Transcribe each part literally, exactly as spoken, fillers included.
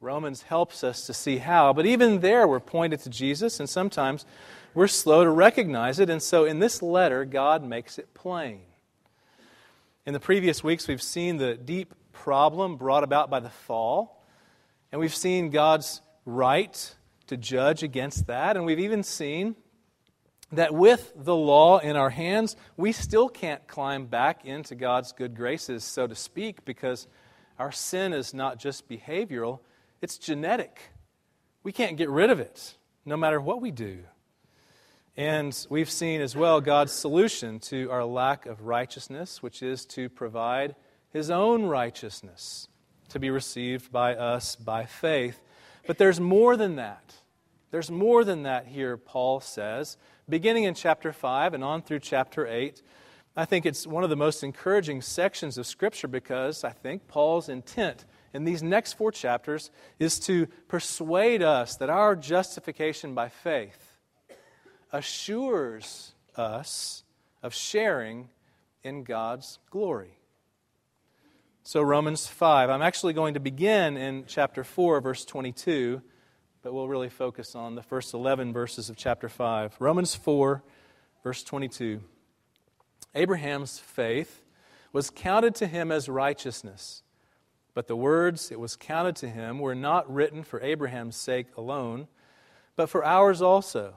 Romans helps us to see how, but even there we're pointed to Jesus, and sometimes we're slow to recognize it, and so in this letter, God makes it plain. In the previous weeks, we've seen the deep problem brought about by the fall, and we've seen God's right to judge against that, and we've even seen that with the law in our hands, we still can't climb back into God's good graces, so to speak, because our sin is not just behavioral, it's genetic. We can't get rid of it, no matter what we do. And we've seen as well God's solution to our lack of righteousness, which is to provide His own righteousness to be received by us by faith. But there's more than that. There's more than that here, Paul says. Beginning in chapter five and on through chapter eight, I think it's one of the most encouraging sections of Scripture because I think Paul's intent in these next four chapters is to persuade us that our justification by faith assures us of sharing in God's glory. So Romans five, I'm actually going to begin in chapter four, verse twenty-two, but we'll really focus on the first eleven verses of chapter five. Romans four, verse twenty-two. Abraham's faith was counted to him as righteousness, but the words "it was counted to him" were not written for Abraham's sake alone, but for ours also.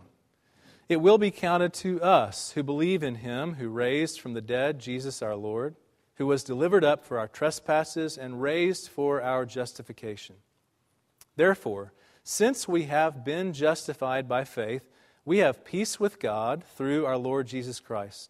It will be counted to us who believe in Him who raised from the dead Jesus our Lord, who was delivered up for our trespasses and raised for our justification. Therefore, since we have been justified by faith, we have peace with God through our Lord Jesus Christ.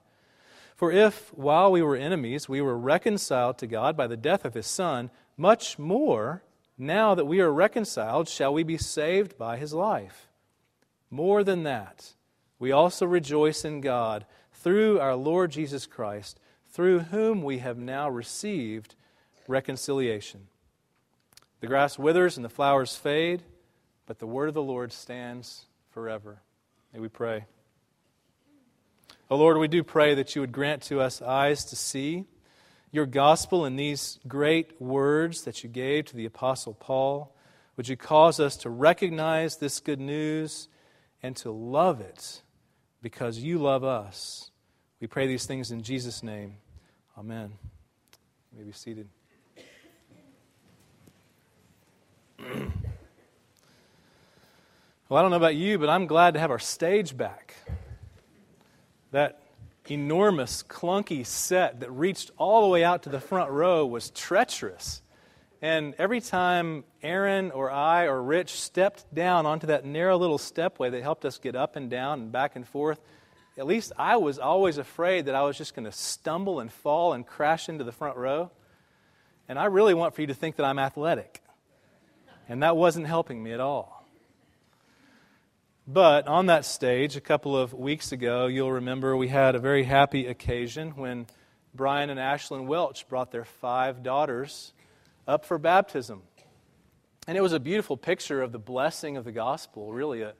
For if, while we were enemies, we were reconciled to God by the death of His Son, much more, now that we are reconciled, shall we be saved by His life. More than that, we also rejoice in God through our Lord Jesus Christ, through whom we have now received reconciliation. The grass withers and the flowers fade, but the word of the Lord stands forever. May we pray. O Lord, we do pray that you would grant to us eyes to see your gospel in these great words that you gave to the Apostle Paul. Would you cause us to recognize this good news and to love it because you love us. We pray these things in Jesus' name. Amen. You may be seated. Well, I don't know about you, but I'm glad to have our stage back. That enormous, clunky set that reached all the way out to the front row was treacherous. And every time Aaron or I or Rich stepped down onto that narrow little stepway that helped us get up and down and back and forth, at least I was always afraid that I was just going to stumble and fall and crash into the front row. And I really want for you to think that I'm athletic. And that wasn't helping me at all. But on that stage, a couple of weeks ago, you'll remember we had a very happy occasion when Brian and Ashlyn Welch brought their five daughters up for baptism. And it was a beautiful picture of the blessing of the gospel, really a,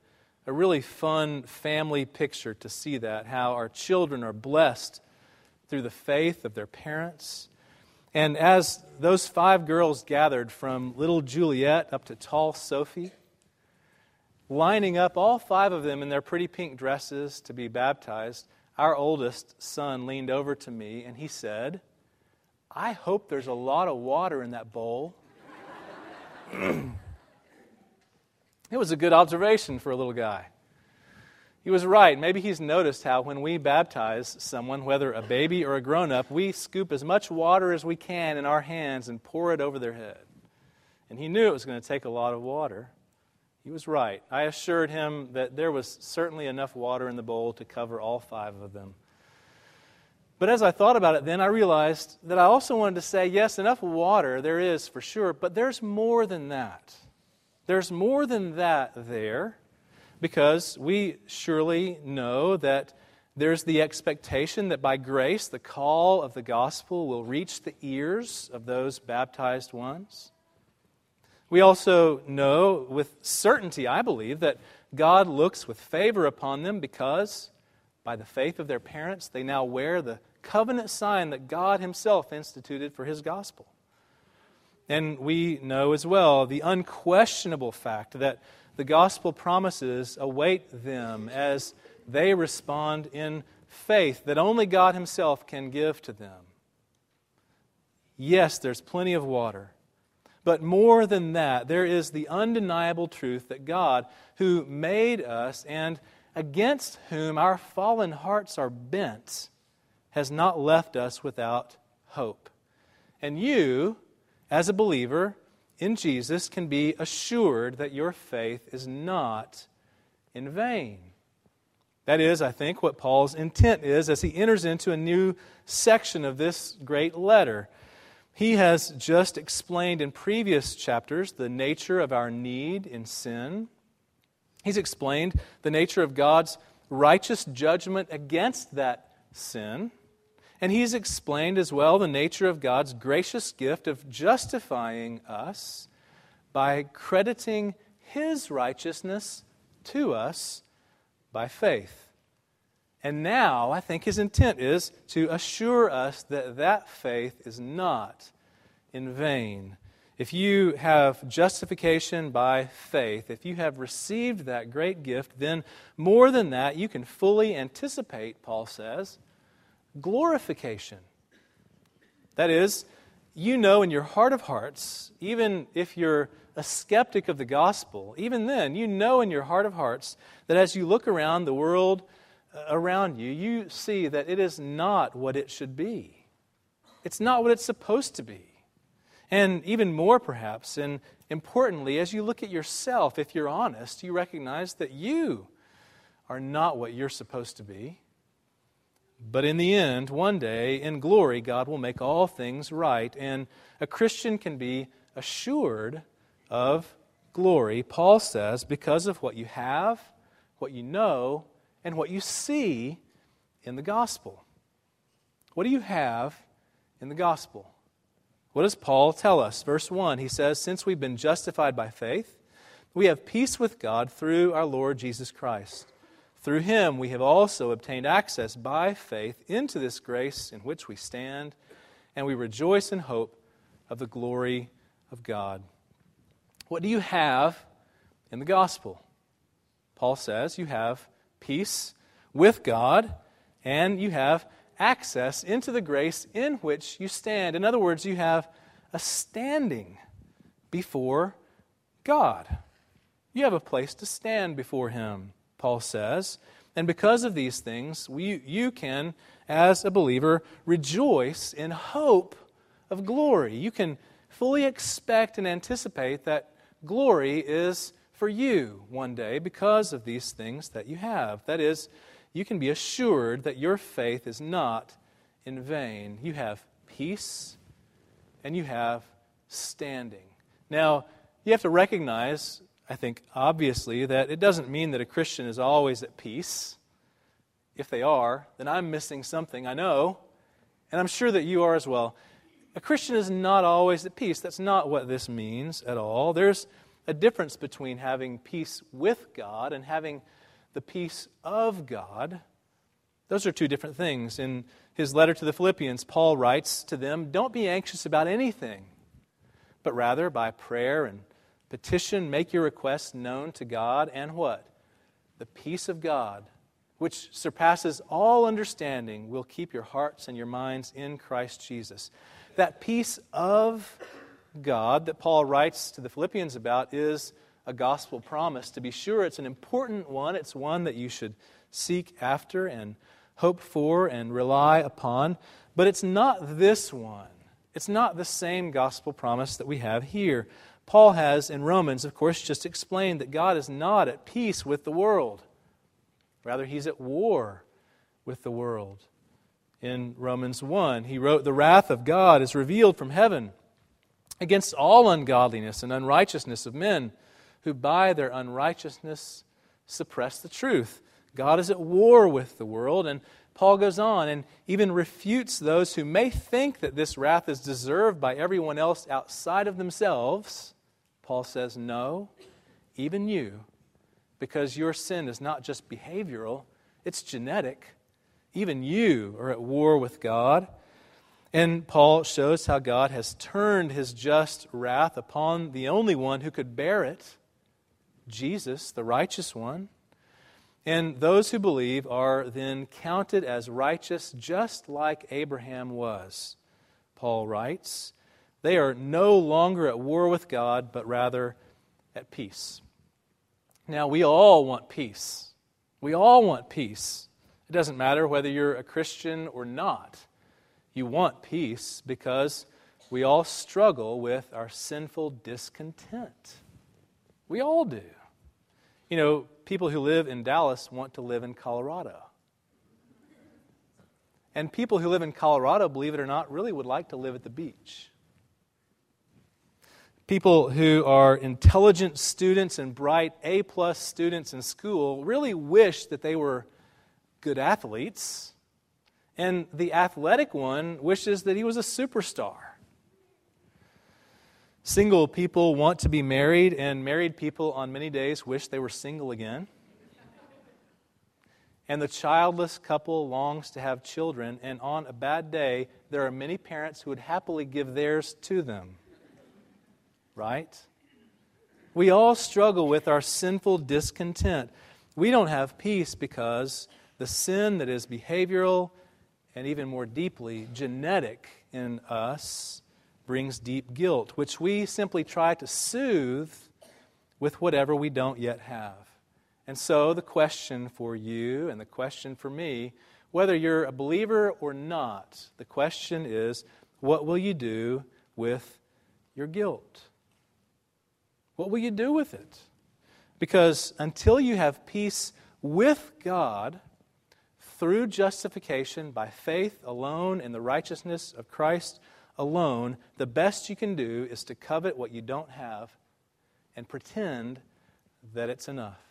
a really fun family picture to see that, how our children are blessed through the faith of their parents. And as those five girls gathered from little Juliet up to tall Sophie, lining up all five of them in their pretty pink dresses to be baptized, our oldest son leaned over to me and he said, "I hope there's a lot of water in that bowl." It was a good observation for a little guy. He was right. Maybe he's noticed how when we baptize someone, whether a baby or a grown-up, we scoop as much water as we can in our hands and pour it over their head. And he knew it was going to take a lot of water. He was right. I assured him that there was certainly enough water in the bowl to cover all five of them. But as I thought about it then, I realized that I also wanted to say, yes, enough water there is for sure, but there's more than that. There's more than that there. Because we surely know that there's the expectation that by grace the call of the gospel will reach the ears of those baptized ones. We also know with certainty, I believe, that God looks with favor upon them because by the faith of their parents they now wear the covenant sign that God Himself instituted for His gospel. And we know as well the unquestionable fact that the gospel promises await them as they respond in faith that only God Himself can give to them. Yes, there's plenty of water, but more than that, there is the undeniable truth that God, who made us and against whom our fallen hearts are bent, has not left us without hope. And you, as a believer in Jesus, can be assured that your faith is not in vain. That is, I think, what Paul's intent is as he enters into a new section of this great letter. He has just explained in previous chapters the nature of our need in sin. He's explained the nature of God's righteous judgment against that sin. And he's explained as well the nature of God's gracious gift of justifying us by crediting His righteousness to us by faith. And now, I think his intent is to assure us that that faith is not in vain. If you have justification by faith, if you have received that great gift, then more than that, you can fully anticipate, Paul says, glorification. That is, you know in your heart of hearts, even if you're a skeptic of the gospel, even then, you know in your heart of hearts that as you look around the world around you, you see that it is not what it should be. It's not what it's supposed to be. And even more perhaps, and importantly, as you look at yourself, if you're honest, you recognize that you are not what you're supposed to be. But in the end, one day, in glory, God will make all things right, and a Christian can be assured of glory, Paul says, because of what you have, what you know, and what you see in the gospel. What do you have in the gospel? What does Paul tell us? Verse one, he says, "Since we've been justified by faith, we have peace with God through our Lord Jesus Christ. Through Him we have also obtained access by faith into this grace in which we stand, and we rejoice in hope of the glory of God." What do you have in the gospel? Paul says you have peace with God, and you have access into the grace in which you stand. In other words, you have a standing before God. You have a place to stand before Him, Paul says, and because of these things, we, you can, as a believer, rejoice in hope of glory. You can fully expect and anticipate that glory is for you one day because of these things that you have. That is, you can be assured that your faith is not in vain. You have peace and you have standing. Now, you have to recognize, I think, obviously, that it doesn't mean that a Christian is always at peace. If they are, then I'm missing something, I know, and I'm sure that you are as well. A Christian is not always at peace. That's not what this means at all. There's a difference between having peace with God and having the peace of God. Those are two different things. In his letter to the Philippians, Paul writes to them, "Don't be anxious about anything, but rather by prayer and petition, make your requests known to God," and what? "The peace of God, which surpasses all understanding, will keep your hearts and your minds in Christ Jesus." That peace of God that Paul writes to the Philippians about is a gospel promise. To be sure, it's an important one. It's one that you should seek after and hope for and rely upon. But it's not this one. It's not the same gospel promise that we have here. Paul has in Romans, of course, just explained that God is not at peace with the world. Rather, He's at war with the world. In Romans one, he wrote, "The wrath of God is revealed from heaven against all ungodliness and unrighteousness of men who by their unrighteousness suppress the truth." God is at war with the world. And Paul goes on and even refutes those who may think that this wrath is deserved by everyone else outside of themselves. Paul says, no, even you, because your sin is not just behavioral, it's genetic. Even you are at war with God. And Paul shows how God has turned His just wrath upon the only one who could bear it, Jesus, the righteous one. And those who believe are then counted as righteous just like Abraham was, Paul writes. They are no longer at war with God, but rather at peace. Now, we all want peace. We all want peace. It doesn't matter whether you're a Christian or not. You want peace because we all struggle with our sinful discontent. We all do. You know, people who live in Dallas want to live in Colorado. And people who live in Colorado, believe it or not, really would like to live at the beach. People who are intelligent students and bright A-plus students in school really wish that they were good athletes, and the athletic one wishes that he was a superstar. Single people want to be married, and married people on many days wish they were single again. And the childless couple longs to have children, and on a bad day, there are many parents who would happily give theirs to them. Right? We all struggle with our sinful discontent. We don't have peace because the sin that is behavioral and even more deeply genetic in us brings deep guilt, which we simply try to soothe with whatever we don't yet have. And so the question for you and the question for me, whether you're a believer or not, the question is, what will you do with your guilt? What will you do with it? Because until you have peace with God, through justification, by faith alone and the righteousness of Christ alone, the best you can do is to covet what you don't have and pretend that it's enough.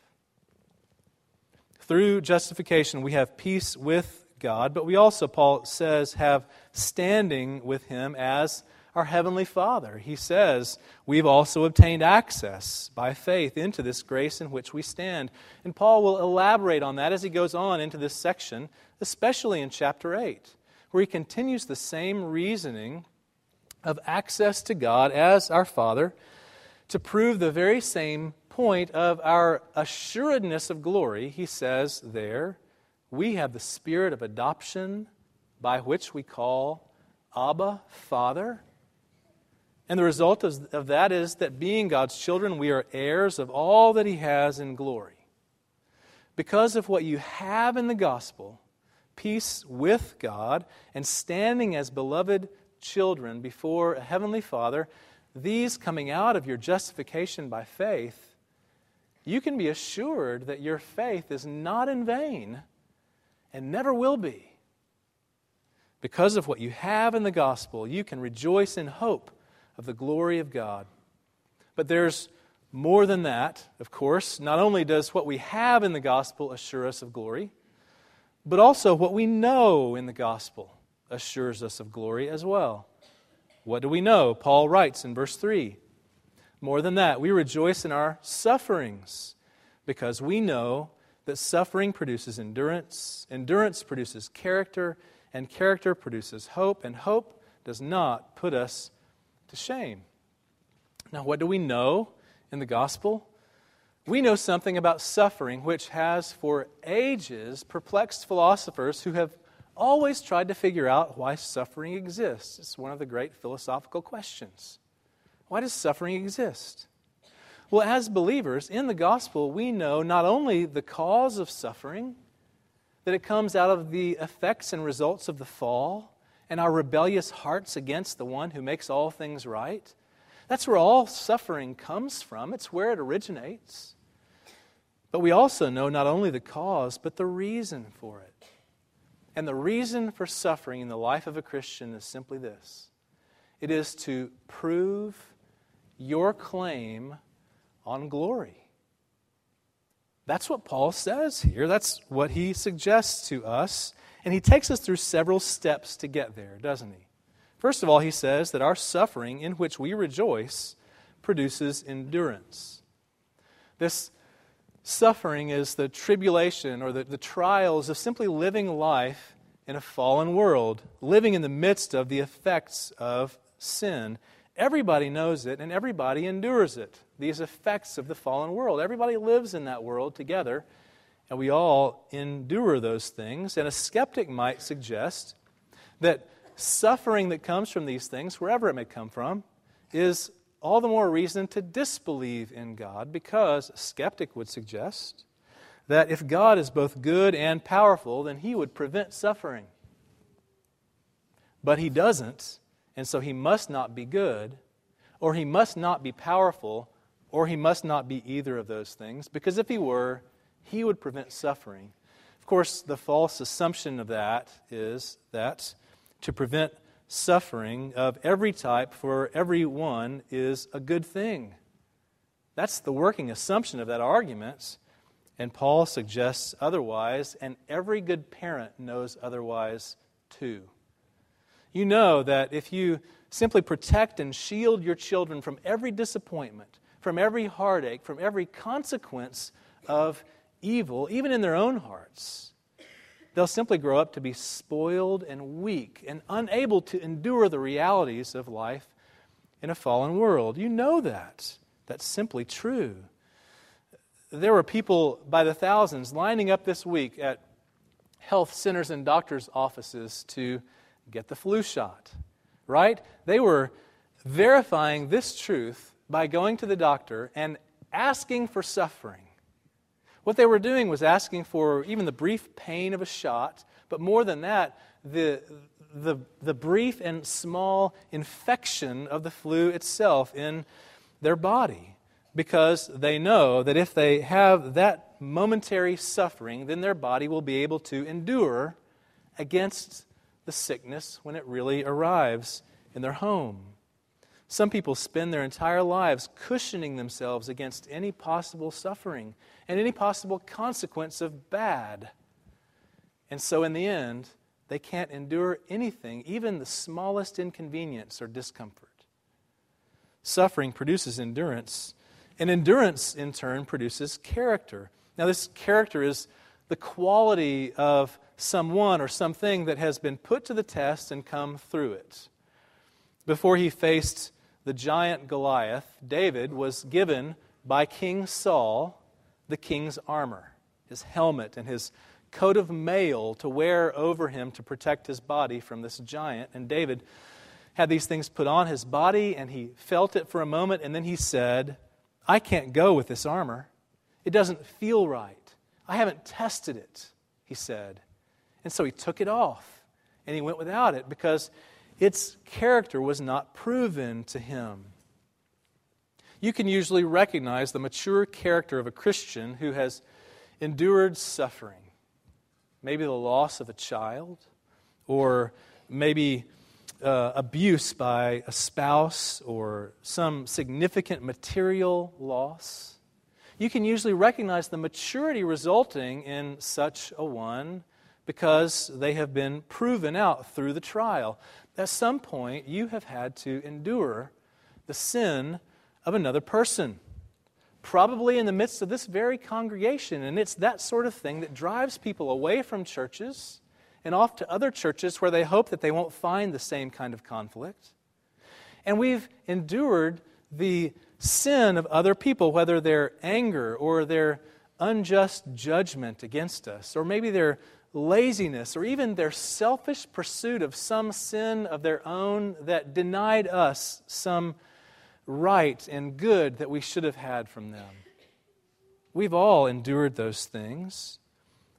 Through justification, we have peace with God, but we also, Paul says, have standing with Him as our Heavenly Father. He says, we've also obtained access by faith into this grace in which we stand. And Paul will elaborate on that as he goes on into this section, especially in chapter eight, where he continues the same reasoning of access to God as our Father to prove the very same point of our assuredness of glory. He says there, we have the spirit of adoption by which we call Abba, Father. And the result of that is that being God's children, we are heirs of all that He has in glory. Because of what you have in the gospel, peace with God, and standing as beloved children before a Heavenly Father, these coming out of your justification by faith, you can be assured that your faith is not in vain and never will be. Because of what you have in the gospel, you can rejoice in hope of the glory of God. But there's more than that, of course. Not only does what we have in the gospel assure us of glory, but also what we know in the gospel assures us of glory as well. What do we know? Paul writes in verse three, more than that, we rejoice in our sufferings because we know that suffering produces endurance, endurance produces character, and character produces hope, and hope does not put us to shame. Now, what do we know in the gospel? We know something about suffering which has for ages perplexed philosophers who have always tried to figure out why suffering exists. It's one of the great philosophical questions. Why does suffering exist? Well, as believers in the gospel, we know not only the cause of suffering, that it comes out of the effects and results of the fall and our rebellious hearts against the one who makes all things right. That's where all suffering comes from. It's where it originates. But we also know not only the cause, but the reason for it. And the reason for suffering in the life of a Christian is simply this. It is to prove your claim on glory. That's what Paul says here. That's what he suggests to us. And he takes us through several steps to get there, doesn't he? First of all, he says that our suffering in which we rejoice produces endurance. This suffering is the tribulation or the, the trials of simply living life in a fallen world, living in the midst of the effects of sin. Everybody knows it and everybody endures it, these effects of the fallen world. Everybody lives in that world together, and we all endure those things. And a skeptic might suggest that suffering that comes from these things, wherever it may come from, is all the more reason to disbelieve in God, because a skeptic would suggest that if God is both good and powerful, then He would prevent suffering. But He doesn't, and so He must not be good, or He must not be powerful, or He must not be either of those things, because if He were, He would prevent suffering. Of course, the false assumption of that is that to prevent suffering of every type for everyone is a good thing. That's the working assumption of that argument. And Paul suggests otherwise, and every good parent knows otherwise too. You know that if you simply protect and shield your children from every disappointment, from every heartache, from every consequence of evil, even in their own hearts, they'll simply grow up to be spoiled and weak and unable to endure the realities of life in a fallen world. You know that. That's simply true. There were people by the thousands lining up this week at health centers and doctors' offices to get the flu shot, right? They were verifying this truth by going to the doctor and asking for suffering. What they were doing was asking for even the brief pain of a shot, but more than that, the, the, the brief and small infection of the flu itself in their body, because they know that if they have that momentary suffering, then their body will be able to endure against the sickness when it really arrives in their home. Some people spend their entire lives cushioning themselves against any possible suffering and any possible consequence of bad. And so in the end, they can't endure anything, even the smallest inconvenience or discomfort. Suffering produces endurance, and endurance in turn produces character. Now, this character is the quality of someone or something that has been put to the test and come through it. Before he faced the giant Goliath, David was given by King Saul the king's armor, his helmet and his coat of mail to wear over him to protect his body from this giant. And David had these things put on his body, and he felt it for a moment, and then he said, "I can't go with this armor. It doesn't feel right. I haven't tested it," he said. And so he took it off, and he went without it because its character was not proven to him. You can usually recognize the mature character of a Christian who has endured suffering. Maybe the loss of a child, or maybe uh, abuse by a spouse, or some significant material loss. You can usually recognize the maturity resulting in such a one because they have been proven out through the trial. At some point, you have had to endure the sin of another person, probably in the midst of this very congregation. And it's that sort of thing that drives people away from churches and off to other churches where they hope that they won't find the same kind of conflict. And we've endured the sin of other people, whether their anger or their unjust judgment against us, or maybe their laziness, or even their selfish pursuit of some sin of their own that denied us some right and good that we should have had from them. We've all endured those things.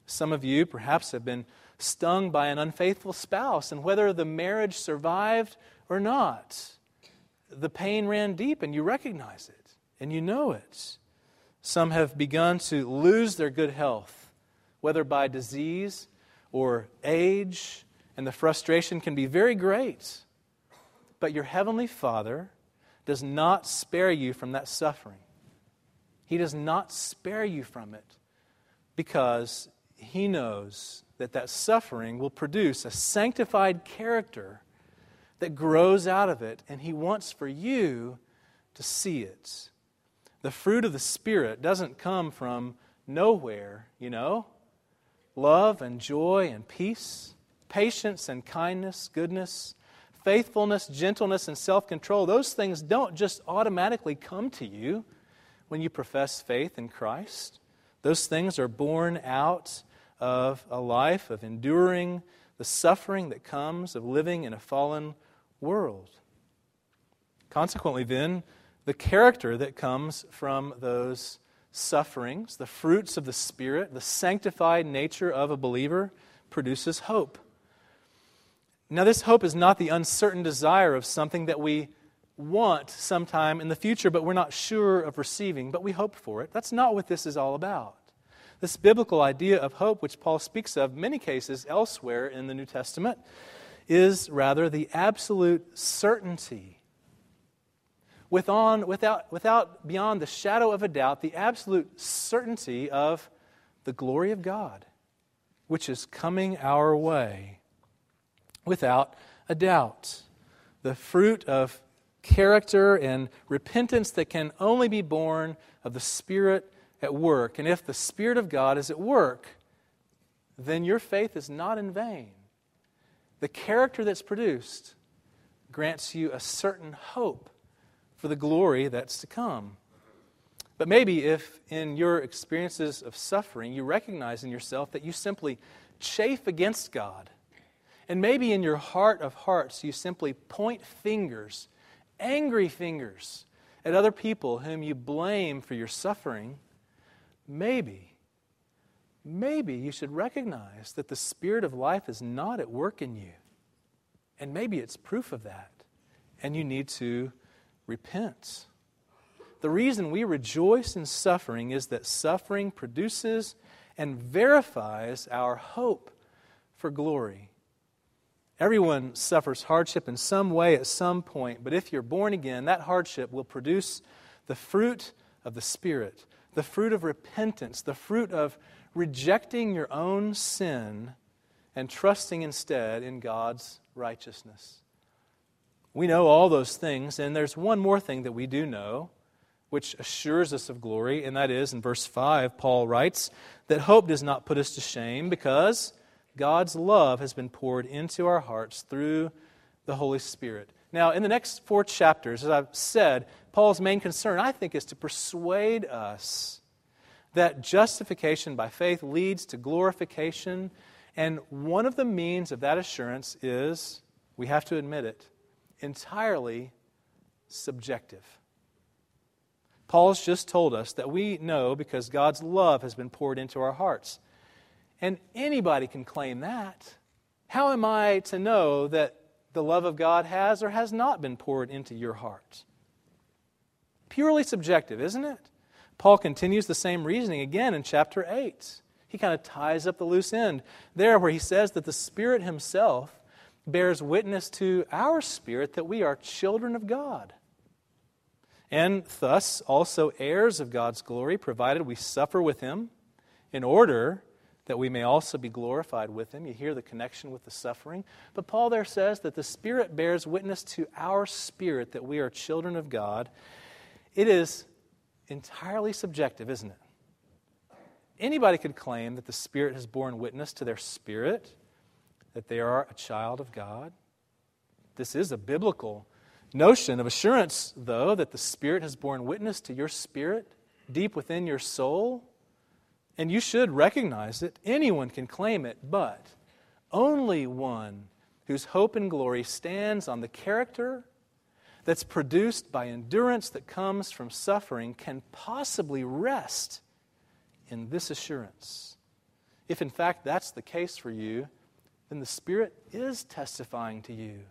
Some of you perhaps have been stung by an unfaithful spouse, and whether the marriage survived or not, the pain ran deep and you recognize it and you know it. Some have begun to lose their good health, whether by disease or age, and the frustration can be very great. But your Heavenly Father does not spare you from that suffering. He does not spare you from it because He knows that that suffering will produce a sanctified character that grows out of it, and He wants for you to see it. The fruit of the Spirit doesn't come from nowhere, you know. Love and joy and peace, patience and kindness, goodness, faithfulness, gentleness, and self-control. Those things don't just automatically come to you when you profess faith in Christ. Those things are born out of a life of enduring the suffering that comes of living in a fallen world. Consequently, then, the character that comes from those sufferings, the fruits of the Spirit, the sanctified nature of a believer, produces hope. Now, this hope is not the uncertain desire of something that we want sometime in the future, but we're not sure of receiving, but we hope for it. That's not what this is all about. This biblical idea of hope, which Paul speaks of in many cases elsewhere in the New Testament, is rather the absolute certainty. With on, without, without, beyond the shadow of a doubt, the absolute certainty of the glory of God, which is coming our way, without a doubt. The fruit of character and repentance that can only be born of the Spirit at work. And if the Spirit of God is at work, then your faith is not in vain. The character that's produced grants you a certain hope for the glory that's to come. But maybe if in your experiences of suffering you recognize in yourself that you simply chafe against God, and maybe in your heart of hearts you simply point fingers, angry fingers, at other people whom you blame for your suffering, maybe, maybe you should recognize that the Spirit of life is not at work in you. And maybe it's proof of that. And you need to repent. The reason we rejoice in suffering is that suffering produces and verifies our hope for glory. Everyone suffers hardship in some way at some point, but if you're born again, that hardship will produce the fruit of the Spirit, the fruit of repentance, the fruit of rejecting your own sin and trusting instead in God's righteousness. We know all those things, and there's one more thing that we do know, which assures us of glory, and that is, in verse five, Paul writes, that hope does not put us to shame because God's love has been poured into our hearts through the Holy Spirit. Now, in the next four chapters, as I've said, Paul's main concern, I think, is to persuade us that justification by faith leads to glorification, and one of the means of that assurance is, we have to admit it, entirely subjective. Paul's just told us that we know because God's love has been poured into our hearts. And anybody can claim that. How am I to know that the love of God has or has not been poured into your heart? Purely subjective, isn't it? Paul continues the same reasoning again in chapter eight. He kind of ties up the loose end there where he says that the Spirit Himself bears witness to our spirit that we are children of God, and thus also heirs of God's glory, provided we suffer with Him in order that we may also be glorified with Him. You hear the connection with the suffering. But Paul there says that the Spirit bears witness to our spirit that we are children of God. It is entirely subjective, isn't it? Anybody could claim that the Spirit has borne witness to their spirit that they are a child of God. This is a biblical notion of assurance, though, that the Spirit has borne witness to your spirit deep within your soul, and you should recognize it. Anyone can claim it, but only one whose hope and glory stands on the character, that's produced by endurance that comes from suffering can possibly rest in this assurance. If in fact that's the case for you, then the Spirit is testifying to you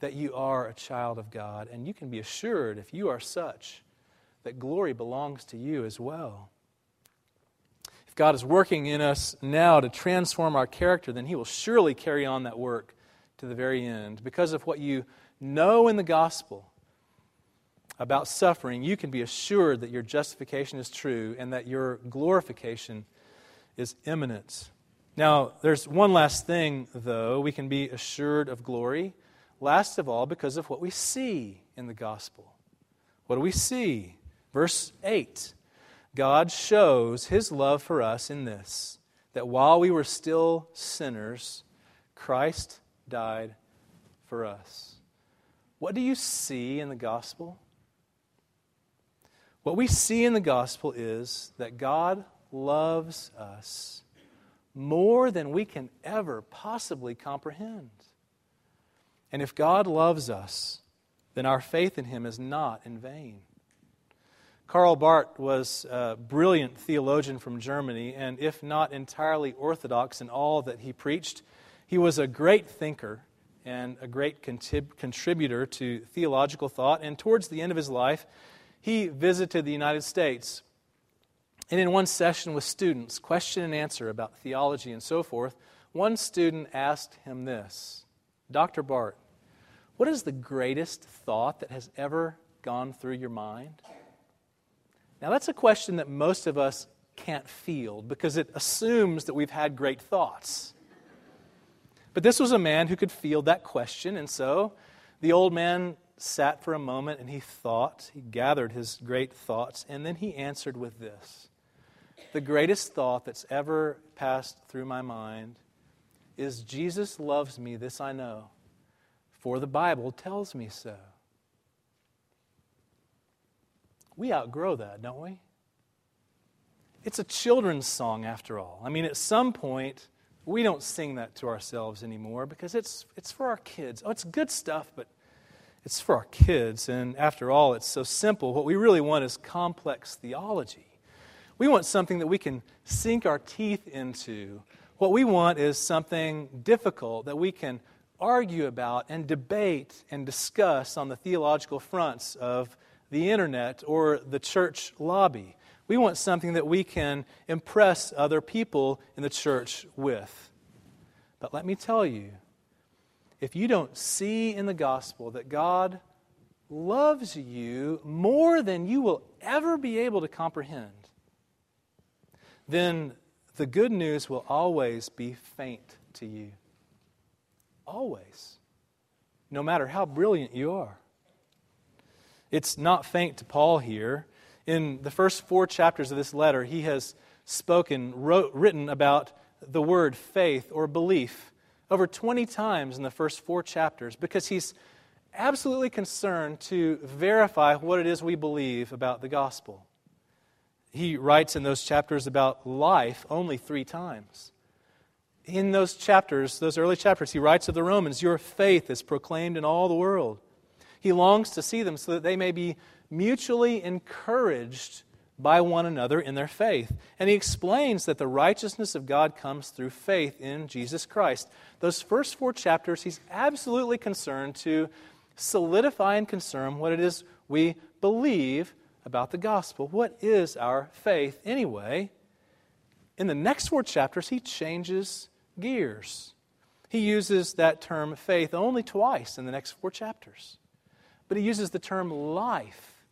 that you are a child of God, and you can be assured, if you are such, that glory belongs to you as well. If God is working in us now to transform our character, then He will surely carry on that work to the very end. Because of what you know in the gospel about suffering, you can be assured that your justification is true and that your glorification is imminent. Now, there's one last thing, though. We can be assured of glory, last of all, because of what we see in the gospel. What do we see? Verse eight, God shows His love for us in this, that while we were still sinners, Christ died for us. What do you see in the gospel? What we see in the gospel is that God loves us more than we can ever possibly comprehend. And if God loves us, then our faith in Him is not in vain. Karl Barth was a brilliant theologian from Germany, and if not entirely orthodox in all that he preached, he was a great thinker and a great contib- contributor to theological thought. And towards the end of his life, he visited the United States. And in one session with students, question and answer about theology and so forth, one student asked him this, "Doctor Barth, what is the greatest thought that has ever gone through your mind?" Now that's a question that most of us can't field because it assumes that we've had great thoughts. But this was a man who could field that question, and so the old man sat for a moment and he thought, he gathered his great thoughts, and then he answered with this, "The greatest thought that's ever passed through my mind is Jesus loves me, this I know, for the Bible tells me so." We outgrow that, don't we? It's a children's song after all. I mean, at some point, we don't sing that to ourselves anymore because it's it's for our kids. Oh, it's good stuff, but it's for our kids. And after all, it's so simple. What we really want is complex theology. We want something that we can sink our teeth into. What we want is something difficult that we can argue about and debate and discuss on the theological fronts of the internet or the church lobby. We want something that we can impress other people in the church with. But let me tell you, if you don't see in the gospel that God loves you more than you will ever be able to comprehend, then the good news will always be faint to you. Always. No matter how brilliant you are. It's not faint to Paul here. In the first four chapters of this letter, he has spoken, wrote, written about the word faith or belief over twenty times in the first four chapters because he's absolutely concerned to verify what it is we believe about the gospel. He writes in those chapters about life only three times. In those chapters, those early chapters, he writes of the Romans, "Your faith is proclaimed in all the world." He longs to see them so that they may be mutually encouraged by one another in their faith. And he explains that the righteousness of God comes through faith in Jesus Christ. Those first four chapters, he's absolutely concerned to solidify and confirm what it is we believe about the gospel. What is our faith anyway? In the next four chapters, he changes gears. He uses that term faith only twice in the next four chapters. But he uses the term life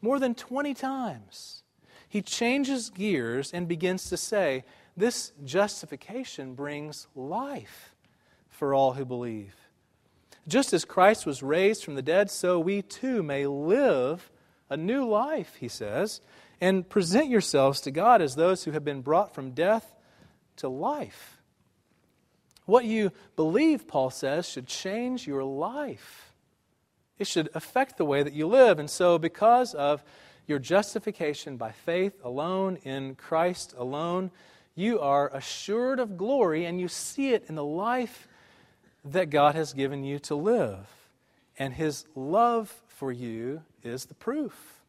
more than twenty times. He changes gears and begins to say, this justification brings life for all who believe. Just as Christ was raised from the dead, so we too may live a new life, he says, and present yourselves to God as those who have been brought from death to life. What you believe, Paul says, should change your life. It should affect the way that you live. And so because of your justification by faith alone, in Christ alone, you are assured of glory and you see it in the life that God has given you to live. And His love for you is the proof.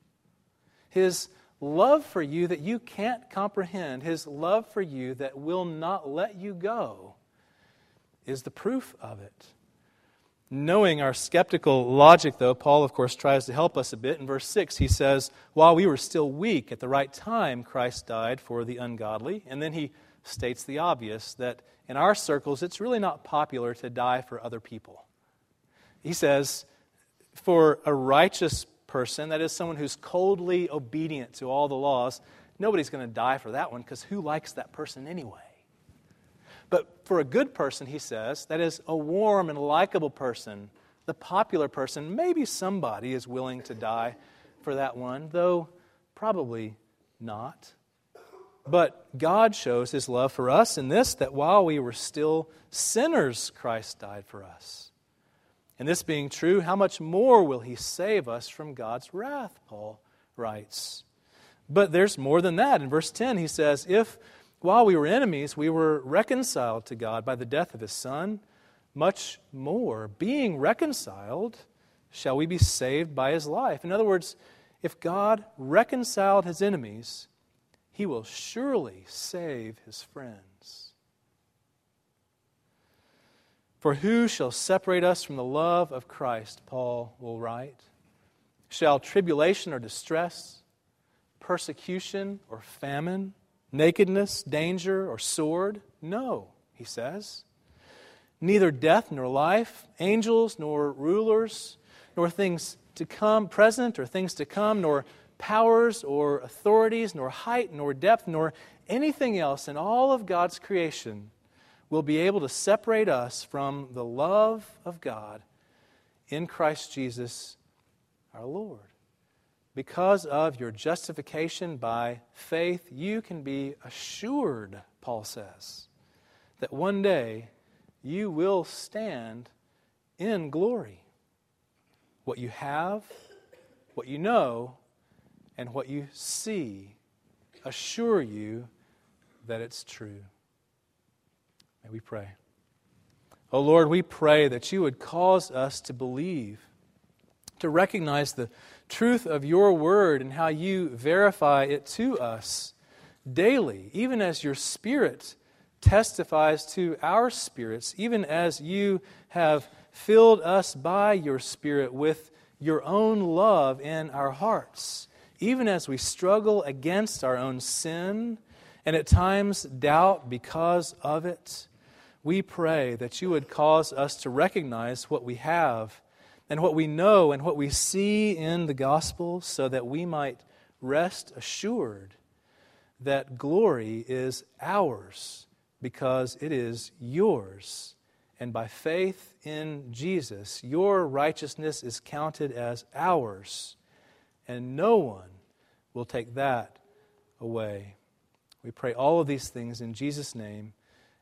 His love for you that you can't comprehend, His love for you that will not let you go, is the proof of it. Knowing our skeptical logic, though, Paul, of course, tries to help us a bit. In verse six, he says, while we were still weak, at the right time, Christ died for the ungodly. And then he states the obvious, that in our circles, it's really not popular to die for other people. He says, for a righteous person, that is someone who's coldly obedient to all the laws, nobody's going to die for that one, because who likes that person anyway? But for a good person, he says, that is a warm and likable person, the popular person, maybe somebody is willing to die for that one, though probably not. But God shows His love for us in this, that while we were still sinners, Christ died for us. And this being true, how much more will He save us from God's wrath, Paul writes. But there's more than that. In verse ten, he says, if while we were enemies, we were reconciled to God by the death of His Son. Much more, being reconciled, shall we be saved by His life. In other words, if God reconciled His enemies, He will surely save His friends. For who shall separate us from the love of Christ, Paul will write. Shall tribulation or distress, persecution or famine, nakedness, danger, or sword? No, he says. Neither death nor life, angels nor rulers, nor things to come, present or things to come, nor powers or authorities, nor height nor depth, nor anything else in all of God's creation will be able to separate us from the love of God in Christ Jesus our Lord. Because of your justification by faith, you can be assured, Paul says, that one day you will stand in glory. What you have, what you know, and what you see assure you that it's true. May we pray. Oh Lord, we pray that you would cause us to believe, to recognize the truth of your word and how you verify it to us daily, even as your Spirit testifies to our spirits, even as you have filled us by your Spirit with your own love in our hearts, even as we struggle against our own sin and at times doubt because of it. We pray that you would cause us to recognize what we have and what we know and what we see in the gospel, so that we might rest assured that glory is ours because it is yours. And by faith in Jesus, your righteousness is counted as ours, and no one will take that away. We pray all of these things in Jesus' name